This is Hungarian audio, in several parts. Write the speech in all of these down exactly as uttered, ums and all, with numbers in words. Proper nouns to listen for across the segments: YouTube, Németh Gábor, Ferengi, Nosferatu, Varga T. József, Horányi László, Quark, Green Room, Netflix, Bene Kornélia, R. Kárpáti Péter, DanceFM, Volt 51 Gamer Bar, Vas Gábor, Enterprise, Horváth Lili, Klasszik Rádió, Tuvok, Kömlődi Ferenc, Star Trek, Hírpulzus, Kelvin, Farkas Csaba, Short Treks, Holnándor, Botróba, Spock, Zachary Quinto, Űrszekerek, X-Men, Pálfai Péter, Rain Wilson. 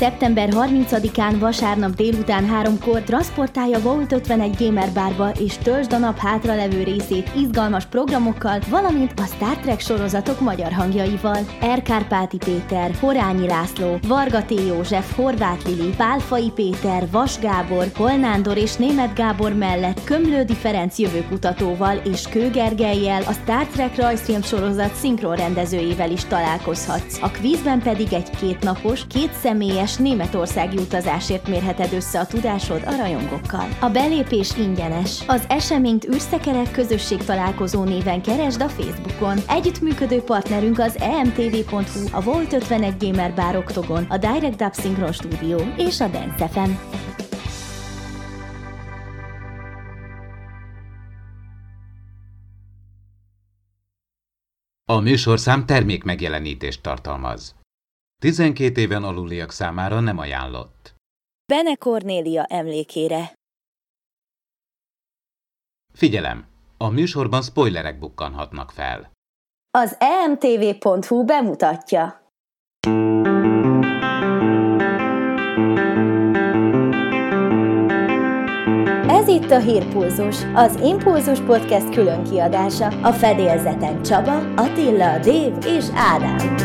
szeptember harmincadikán vasárnap délután háromkor transzportálja Volt ötvenegy Gamer Barba és töltsd a nap hátra levő részét izgalmas programokkal, valamint a Star Trek sorozatok magyar hangjaival. R. Kárpáti Péter, Horányi László, Varga T. József, Horváth Lili, Pálfai Péter, Vas Gábor, Holnándor és Németh Gábor mellett Kömlődi Ferenc jövőkutatóval és Kő Gergellyel, a Star Trek rajzfilm sorozat szinkron rendezőjével is találkozhatsz. A kvízben pedig egy kétnapos, két személyes németországi utazásért mérheted össze a tudásod a rajongókkal. A belépés ingyenes. Az eseményt Űrszekerek közösség találkozó néven keresd a Facebookon. Együttműködő partnerünk az e m t v pont h u, a Volt ötvenegy Gamer Bar Oktogon, a Direct Up Synchron Studio és a DanceFM. A műsorszám termék megjelenítést tartalmaz. tizenkét éven aluliak számára nem ajánlott. Bene Kornélia emlékére. Figyelem! A műsorban spoilerek bukkanhatnak fel. Az e m t v pont h u bemutatja. Ez itt a Hírpulzus, az Impulzus Podcast külön kiadása. A fedélzeten Csaba, Attila, Dév és Ádám.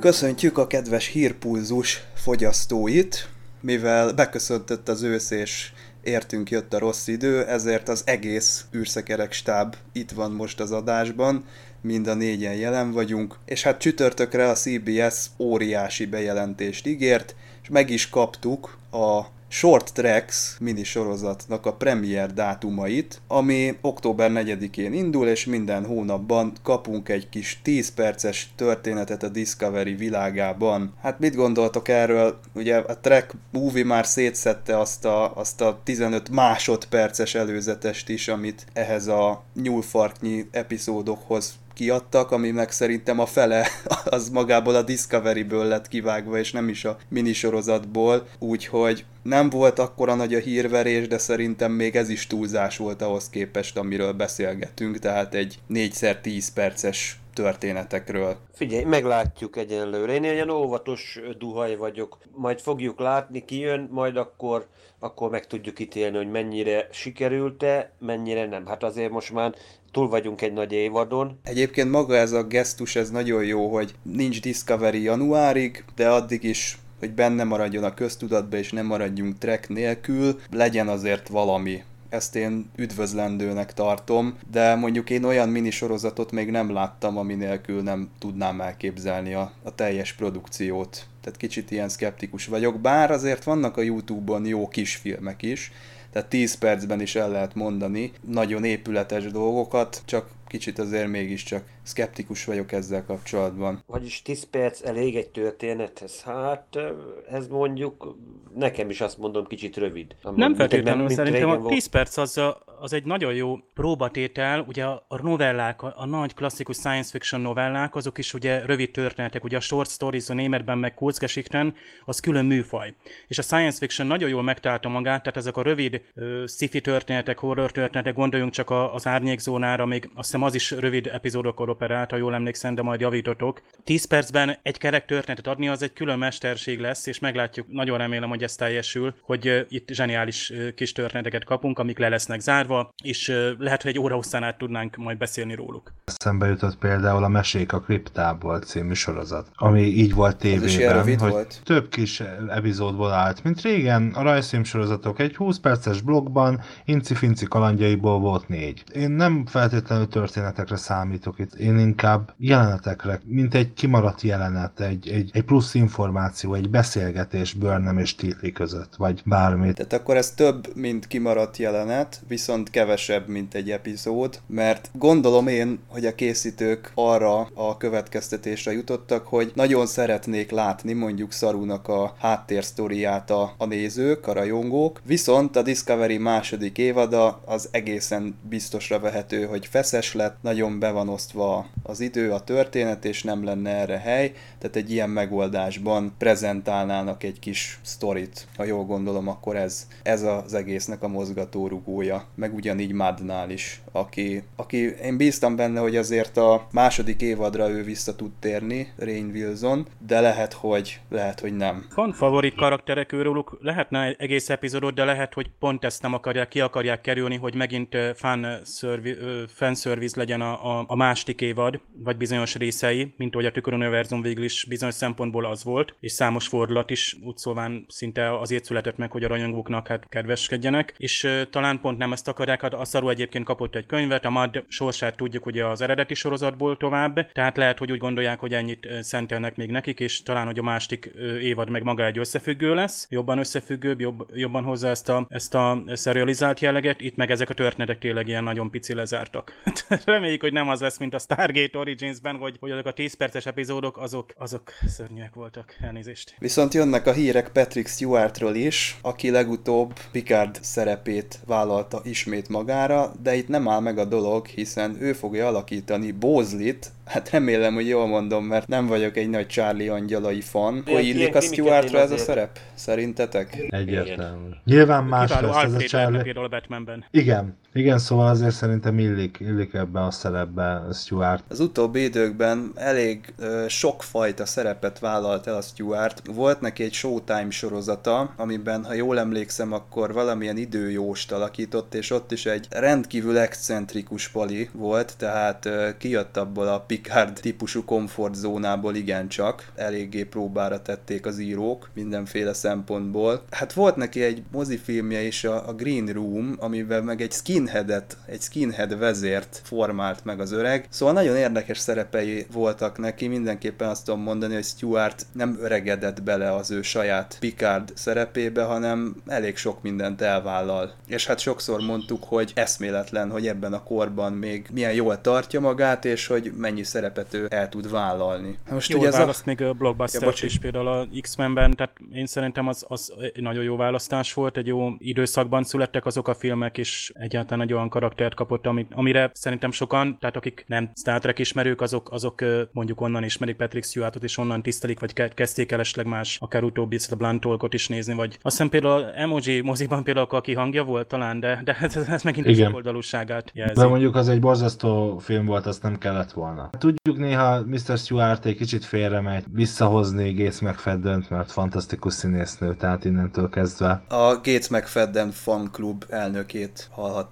Köszöntjük a kedves Hírpulzus fogyasztóit, mivel beköszöntött az ősz és értünk jött a rossz idő, ezért az egész Űrszekerek stáb itt van most az adásban, mind a négyen jelen vagyunk, és hát csütörtökre a cé bé es óriási bejelentést ígért, és meg is kaptuk a Short Treks minisorozatnak a premier dátumait, ami október negyedikén indul, és minden hónapban kapunk egy kis tíz perces történetet a Discovery világában. Hát mit gondoltok erről? Ugye a Trek u vé már szétszedte azt a, azt a tizenöt másodperces előzetest is, amit ehhez a nyúlfarknyi epizódokhoz kiadtak, ami meg szerintem a fele az magából a Discoveryből lett kivágva, és nem is a minisorozatból, úgyhogy nem volt akkora nagy a hírverés, de szerintem még ez is túlzás volt ahhoz képest, amiről beszélgetünk, tehát egy négyszer tíz perces történetekről. Figyelj, meglátjuk egyenlőre. Én ilyen óvatos duhaj vagyok. Majd fogjuk látni, kijön, majd akkor, akkor meg tudjuk ítélni, hogy mennyire sikerült-e, mennyire nem. Hát azért most már túl vagyunk egy nagy évadon. Egyébként maga ez a gesztus, ez nagyon jó, hogy nincs Discovery januárig, de addig is, hogy benne maradjon a köztudatba, és nem maradjunk Trek nélkül, legyen azért valami. Ezt én üdvözlendőnek tartom, de mondjuk én olyan minisorozatot még nem láttam, ami nélkül nem tudnám elképzelni a, a teljes produkciót. Tehát kicsit ilyen szkeptikus vagyok, bár azért vannak a YouTube-on jó kisfilmek is, tehát tíz percben is el lehet mondani nagyon épületes dolgokat, csak kicsit azért mégiscsak szkeptikus vagyok ezzel kapcsolatban. Vagyis tíz perc elég egy történethez? Hát ez mondjuk, nekem is azt mondom, kicsit rövid. Amint nem feltétlenül, szerintem a tíz perc az, az egy nagyon jó próbatétel, ugye a novellák, a, a nagy klasszikus science fiction novellák, azok is ugye rövid történetek, ugye a short stories a németben meg kóckesikten, az külön műfaj. És a science fiction nagyon jól megtalálta magát, tehát ezek a rövid ö, sci-fi történetek, horror történetek, gondoljunk csak a, az árnyékzónára, még azt hiszem az is rövid epizódokkal operált, ha jól emlékszem, de majd javítotok. tíz percben egy kerek történetet adni, az egy külön mesterség lesz, és meglátjuk, nagyon remélem, hogy ez teljesül, hogy itt zseniális kis történeteket kapunk, amik le lesznek zárva, és lehet, hogy egy óra hosszán át tudnánk majd beszélni róluk. Szembe jutott például a Mesék a Kriptából című sorozat, ami így volt tévében, hogy volt. Több kis epizódból állt, mint régen a rajzfilm sorozatok egy húsz perces blogban, inci-finci kalandjaiból volt négy. Én nem feltétlenül tört történetekre számítok itt. Én inkább jelenetekre, mint egy kimaradt jelenet, egy, egy, egy plusz információ, egy beszélgetés Burnham és Tilly között, vagy bármit. Tehát akkor ez több, mint kimaradt jelenet, viszont kevesebb, mint egy epizód, mert gondolom én, hogy a készítők arra a következtetésre jutottak, hogy nagyon szeretnék látni mondjuk Sarunak a háttérsztoriát a, a nézők, a rajongók, viszont a Discovery második évada az egészen biztosra vehető, hogy feszes lett, nagyon be van osztva az idő, a történet, és nem lenne erre hely, tehát egy ilyen megoldásban prezentálnának egy kis sztorit. Ha jól gondolom, akkor ez, ez az egésznek a mozgatórugója, meg ugyanígy Madnál is, aki, aki én bíztam benne, hogy azért a második évadra ő vissza tud térni, Rain Wilson, de lehet, hogy lehet, hogy nem. Van favorit karakterek őróluk, lehetne egész epizódot, de lehet, hogy pont ezt nem akarják, ki akarják kerülni, hogy megint fanservice legyen a, a, a második évad, vagy bizonyos részei, mint ahogy a Tükör Univerzum végül is bizonyos szempontból az volt, és számos fordulat is úgy szóván szinte azért született meg, hogy a rajongóknak hát kedveskedjenek, és uh, talán pont nem ezt akarják, hát a Saru egyébként kapott egy könyvet, a Mad sorsát tudjuk ugye az eredeti sorozatból tovább, tehát lehet, hogy úgy gondolják, hogy ennyit szentelnek még nekik, és talán, hogy a másik évad meg maga egy összefüggő lesz, jobban összefüggőbb, jobb, jobban hozzá ezt a, ezt a serializált jelleget, itt meg ezek a történetek tényleg ilyen nagyon pici lezártak. Reméljük, hogy nem az lesz, mint a Stargate Origins-ben, hogy, hogy azok a tíz perces epizódok, azok, azok szörnyűek voltak, elnézést. Viszont jönnek a hírek Patrick Stewartról is, aki legutóbb Picard szerepét vállalta ismét magára, de itt nem áll meg a dolog, hiszen ő fogja alakítani Bosley-t. Hát remélem, hogy jól mondom, mert nem vagyok egy nagy Charlie angyalai fan. Hogy illik a Stewartra ez a szerep? Szerintetek? Egyértelmű. Nyilván más lesz ez a Charlie. Igen. Igen, szóval azért szerintem illik, illik ebbe a szerepbe a Stewart. Az utóbbi időkben elég ö, sokfajta szerepet vállalt el a Stewart. Volt neki egy Showtime sorozata, amiben, ha jól emlékszem, akkor valamilyen időjóst alakított, és ott is egy rendkívül excentrikus pali volt, tehát ö, kijött abból a Picard típusú komfortzónából igencsak. Eléggé próbára tették az írók mindenféle szempontból. Hát volt neki egy mozifilmje is, a, a Green Room, amiben meg egy skin Skinheadet, egy skinhead vezért formált meg az öreg. Szóval nagyon érdekes szerepei voltak neki, mindenképpen azt tudom mondani, hogy Stewart nem öregedett bele az ő saját Picard szerepébe, hanem elég sok mindent elvállal. És hát sokszor mondtuk, hogy eszméletlen, hogy ebben a korban még milyen jól tartja magát, és hogy mennyi szerepet ő el tud vállalni. Most jó ugye választ a... még a blockbuster ja, is például a X-Menben, tehát én szerintem az, az nagyon jó választás volt, egy jó időszakban születtek azok a filmek, és egy egyáltalán egy olyan karaktert kapott, amire szerintem sokan, tehát akik nem Star Trek ismerők, azok, azok mondjuk onnan ismerik Patrick Stewartot, és onnan tisztelik, vagy kezdték el esetleg más, akár utóbbi a Blunt Talkot is nézni, vagy azt hiszem például Emoji moziban például aki hangja volt talán, de, de ez, ez megint a sokoldalúságát jelzi. De mondjuk az egy borzasztó film volt, azt nem kellett volna. Tudjuk néha miszter Stewart egy kicsit félre megy visszahozni Gates McFaddent, mert fantasztikus színésznő, tehát innentől kezdve. A Gates McFadden fan klub elnökét hallhat.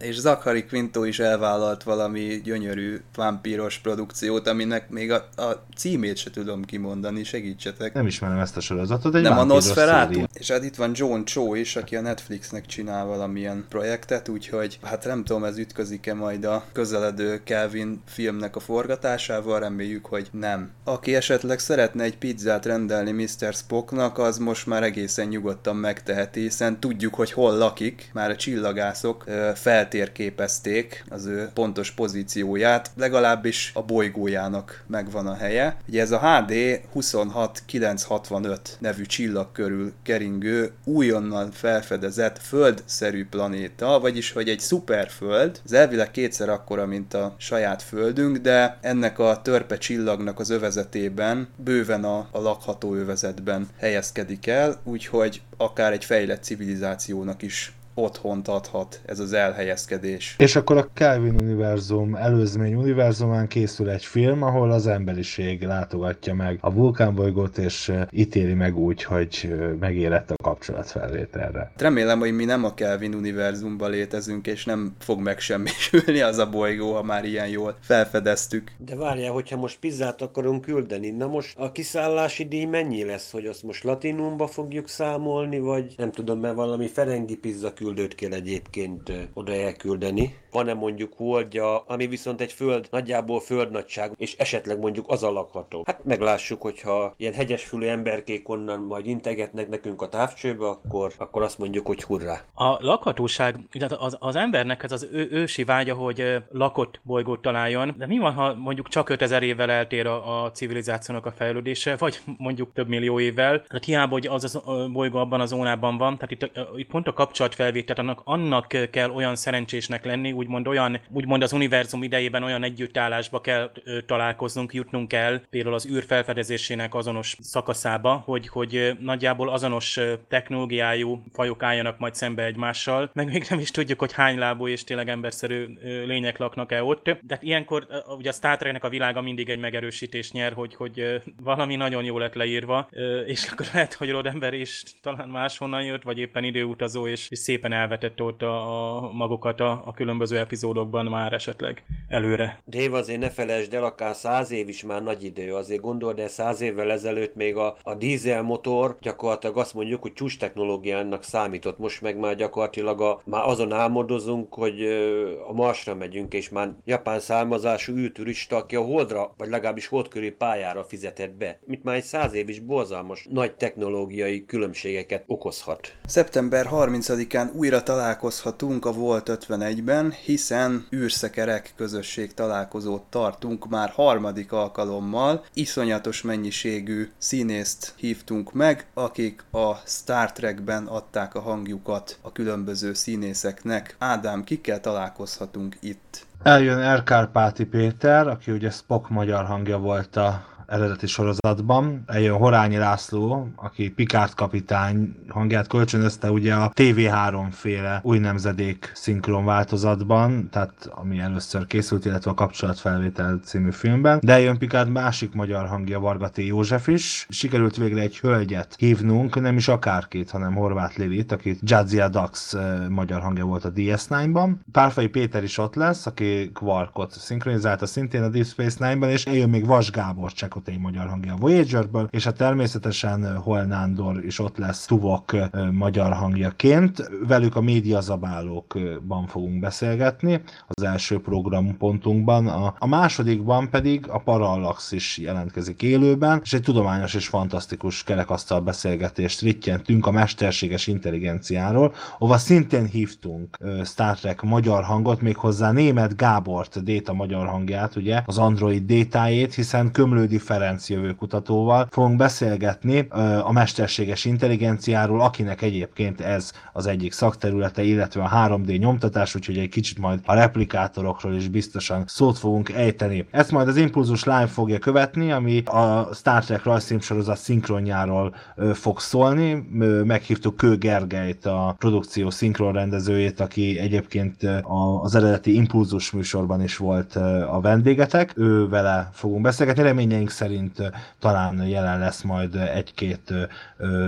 És Zachary Quinto is elvállalt valami gyönyörű vámpíros produkciót, aminek még a, a címét se tudom kimondani, segítsetek. Nem ismerem ezt a sorozatot, egy nem a Nosferatu. És hát itt van John Cho is, aki a Netflixnek csinál valamilyen projektet, úgyhogy hát nem tudom, ez ütközik-e majd a közeledő Kelvin filmnek a forgatásával, reméljük, hogy nem. Aki esetleg szeretne egy pizzát rendelni miszter Spocknak, az most már egészen nyugodtan megteheti, hiszen tudjuk, hogy hol lakik, már a csillagászok feltérképezték az ő pontos pozícióját, legalábbis a bolygójának megvan a helye. Ugye ez a há dé huszonhat kilencszázhatvanöt nevű csillag körül keringő, újonnan felfedezett földszerű planéta, vagyis hogy egy szuperföld, ez elvileg kétszer akkora, mint a saját földünk, de ennek a törpe csillagnak az övezetében, bőven a, a lakható övezetben helyezkedik el, úgyhogy akár egy fejlett civilizációnak is otthont adhat ez az elhelyezkedés. És akkor a Kelvin univerzum előzmény univerzumán készül egy film, ahol az emberiség látogatja meg a vulkánbolygót, és ítéli meg úgy, hogy megérett a kapcsolatfelvételre. Remélem, hogy mi nem a Kelvin univerzumban létezünk, és nem fog megsemmisülni az a bolygó, ha már ilyen jól felfedeztük. De várjál, hogyha most pizzát akarunk küldeni, na most a kiszállási díj mennyi lesz, hogy azt most latinumba fogjuk számolni, vagy nem tudom, mert valami ferengi pizza küld küldőt kell egyébként oda elküldeni, hanem mondjuk holdja, ami viszont egy föld, nagyjából földnagyságú, és esetleg mondjuk az a lakható. Hát meglássuk, hogyha ilyen hegyesfülű emberkék onnan majd integetnek nekünk a távcsőbe, akkor, akkor azt mondjuk, hogy hurrá. A lakhatóság, az, az embernek ez az ő, ősi vágya, hogy lakott bolygót találjon, de mi van, ha mondjuk csak ötezer évvel eltér a, a civilizációnak a fejlődése, vagy mondjuk több millió évvel, tehát hiába, hogy az a bolygó abban a zónában van, tehát itt, itt pont a kapcsolatfelvételt, annak, annak kell olyan szerencsésnek lenni, úgymond olyan, úgymond az univerzum idejében olyan együttállásba kell ö, találkoznunk, jutnunk kell, például az űr felfedezésének azonos szakaszába, hogy, hogy nagyjából azonos technológiájú fajok álljanak majd szembe egymással, meg még nem is tudjuk, hogy hány lábú és tényleg emberszerű lények laknak-e ott. De ilyenkor ugye a Star Treknek a világa mindig egy megerősítés nyer, hogy, hogy valami nagyon jól lett leírva, és akkor lehet, hogy ember is talán máshonnan jött, vagy éppen időutazó, és, és szépen elvetett ott a, a magukat a, a különböző epizódokban már esetleg előre. Dave, azért ne felejtsd el, akár száz év is már nagy idő, azért gondol, de száz évvel ezelőtt még a, a dízelmotor gyakorlatilag azt mondjuk, hogy csúcs technológiának számított, most meg már gyakorlatilag a, már azon álmodozunk, hogy a Marsra megyünk, és már japán származású űrturista, aki a Holdra, vagy legalábbis holdkörüli pályára fizetett be. Mint már egy száz év is borzalmas nagy technológiai különbségeket okozhat. szeptember harmincadikán újra találkozhatunk a Volt ötvenegyben, hiszen űrszekerek közösség találkozót tartunk már harmadik alkalommal. Iszonyatos mennyiségű színészt hívtunk meg, akik a Star Trekben adták a hangjukat a különböző színészeknek. Ádám, kikkel találkozhatunk itt? Eljön R. Kárpáti Péter, aki ugye Spock magyar hangja volt a eredeti sorozatban. Eljön Horányi László, aki Picard kapitány hangját kölcsönözte ugye a té vé három féle új nemzedék szinkron változatban, tehát ami először készült, illetve a Kapcsolatfelvétel című filmben. De eljön Picard másik magyar hangja, Varga T. József is. Sikerült végre egy hölgyet hívnunk, nem is akárkét, hanem Horváth Lilit, aki Jadzia Dax magyar hangja volt a dé es kilencben. Pálfai Péter is ott lesz, aki Quarkot szinkronizálta szintén a Deep Space Nine-ben, és eljön még Vas Gábor csak egy magyar hangja a Voyagerből, és hát természetesen Holnándor is ott lesz Tuvok magyar hangjaként. Velük a médiazabálókban fogunk beszélgetni, az első programpontunkban. A, a másodikban pedig a Parallaxis jelentkezik élőben, és egy tudományos és fantasztikus kerekasztal beszélgetést rittyentünk a mesterséges intelligenciáról, ahova szintén hívtunk Star Trek magyar hangot, méghozzá Németh Gábort, Data magyar hangját, ugye, az android Datájét, hiszen Kömlődi Ferenc jövőkutatóval fogunk beszélgetni a mesterséges intelligenciáról, akinek egyébként ez az egyik szakterülete, illetve a három dé nyomtatás, úgyhogy egy kicsit majd a replikátorokról is biztosan szót fogunk ejteni. Ezt majd az Impulzus Live fogja követni, ami a Star Trek rajzfilmsorozat szinkronjáról fog szólni. Meghívtuk Kő Gergelyt, a produkció szinkronrendezőjét, aki egyébként az eredeti Impulzus műsorban is volt a vendégetek. Ő vele fogunk beszélgetni, reményeink szerint talán jelen lesz majd egy-két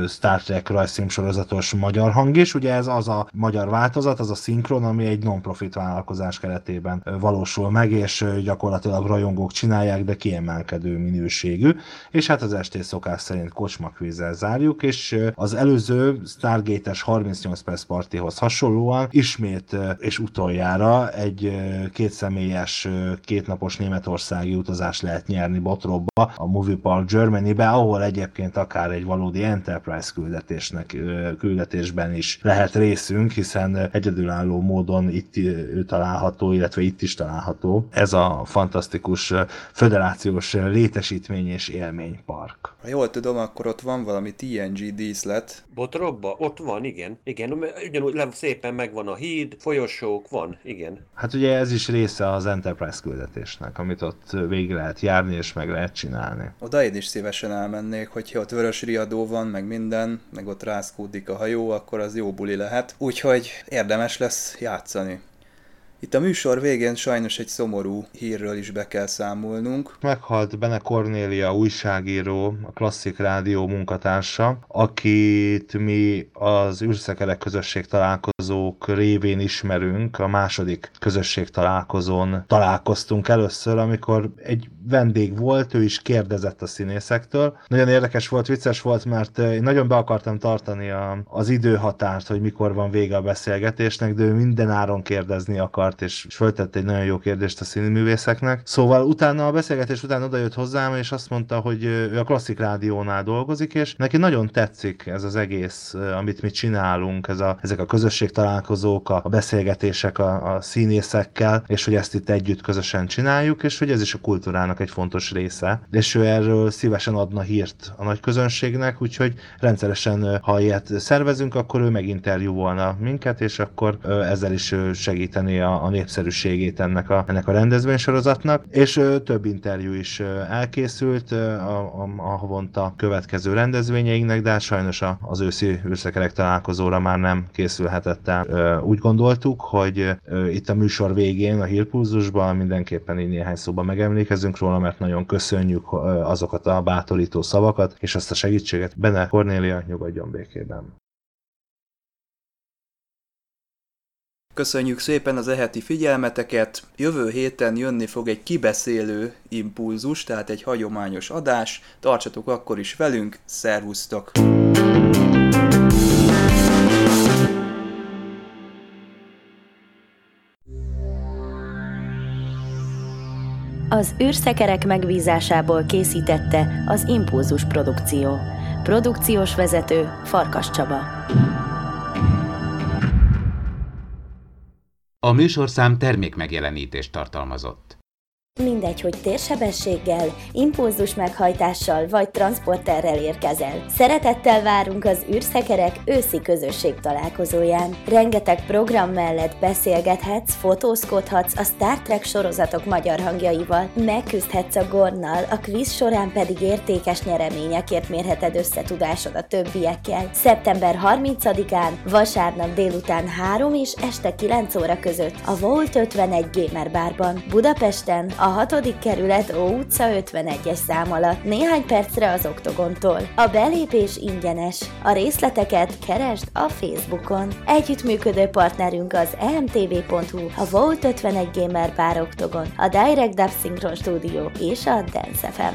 Star Trek rajzfilmsorozatos magyar hang is. Ugye ez az a magyar változat, az a szinkron, ami egy non-profit vállalkozás keretében valósul meg, és gyakorlatilag rajongók csinálják, de kiemelkedő minőségű. És hát az estét szokás szerint kocsmakvízzel zárjuk, és az előző Stargate-es harmincnyolc perc partihoz hasonlóan ismét és utoljára egy kétszemélyes, kétnapos németországi utazás lehet nyerni Botróba, a Movie Park Germany-be, ahol egyébként akár egy valódi Enterprise küldetésnek, küldetésben is lehet részünk, hiszen egyedülálló módon itt található, illetve itt is található ez a fantasztikus föderációs létesítmény és élménypark. Ha jól tudom, akkor ott van valami té en gé díszlet. Botróba? Ott van, igen. Igen, ugyanúgy szépen megvan a híd, folyosók, van, igen. Hát ugye ez is része az Enterprise küldetésnek, amit ott végig lehet járni és meg lehet csinálni. Oda én is szívesen elmennék, hogyha ott vörös riadó van, meg minden, meg ott rászkódik a hajó, akkor az jó buli lehet. Úgyhogy érdemes lesz játszani. Itt a műsor végén sajnos egy szomorú hírről is be kell számolnunk. Meghalt Bene Kornélia újságíró, a Klasszik Rádió munkatársa, akit mi az űrszekerek közösség találkozók révén ismerünk. A második közösség találkozón találkoztunk először, amikor egy vendég volt, ő is kérdezett a színészektől. Nagyon érdekes volt, vicces volt, mert én nagyon be akartam tartani a, az időhatárt, hogy mikor van vége a beszélgetésnek, de ő minden áron kérdezni akart, és föltett egy nagyon jó kérdést a színművészeknek. Szóval utána a beszélgetés után odajött hozzám, és azt mondta, hogy ő a Klasszik Rádiónál dolgozik, és neki nagyon tetszik ez az egész, amit mi csinálunk, ez a, ezek a közösségtalálkozók, a beszélgetések a, a színészekkel, és hogy ezt itt együtt közösen csináljuk, és hogy ez is a kultúrának egy fontos része. És ő erről szívesen adna hírt a nagy közönségnek, úgyhogy rendszeresen, ha ilyet szervezünk, akkor ő meginterjúvolna minket, és akkor ezzel is segíteni a, a népszerűségét ennek a, ennek a rendezvénysorozatnak. És több interjú is elkészült a, a, a havonta következő rendezvényeinknek, de hát sajnos az őszi űrszekerek találkozóra már nem készülhetett el. Úgy gondoltuk, hogy itt a műsor végén, a hírpulzusban mindenképpen így néhány szóban megemlékezünk róla, mert nagyon köszönjük azokat a bátorító szavakat, és azt a segítséget. Bene Kornélia, nyugodjon békében. Köszönjük szépen az e heti figyelmeteket! Jövő héten jönni fog egy kibeszélő impulzus, tehát egy hagyományos adás. Tartsatok akkor is velünk, szervusztok! Az űrszekerek megbízásából készítette az Impulzus produkció. Produkciós vezető Farkas Csaba. A műsorszám termékmegjelenítést tartalmazott. Mindegy, hogy térsebességgel, impulzus meghajtással vagy transzporterrel érkezel. Szeretettel várunk az űrszekerek őszi közösség találkozóján. Rengeteg program mellett beszélgethetsz, fotózkodhatsz a Star Trek sorozatok magyar hangjaival, megküzdhetsz a gornnal, a kvíz során pedig értékes nyereményekért mérheted összetudásod a többiekkel. szeptember harmincadikán, vasárnap délután három és este kilenc óra között a Volt ötvenegy Gamer Barban, Budapesten, a hatodik kerület Ó utca ötvenegyes szám alatt, néhány percre az Oktogontól. A belépés ingyenes. A részleteket keresd a Facebookon. Együttműködő partnerünk az e m t v pont h u, a Volt ötvenegy Gamer Bar Oktogon, a Direct Up Synchron Studio és a DanceFM.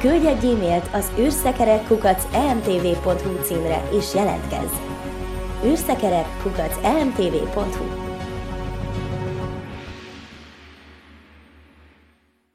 Küldj egy e-mailt az űrszekerek kukac e m t v pont h u címre és jelentkezz! űrszekerek kukac e m t v pont h u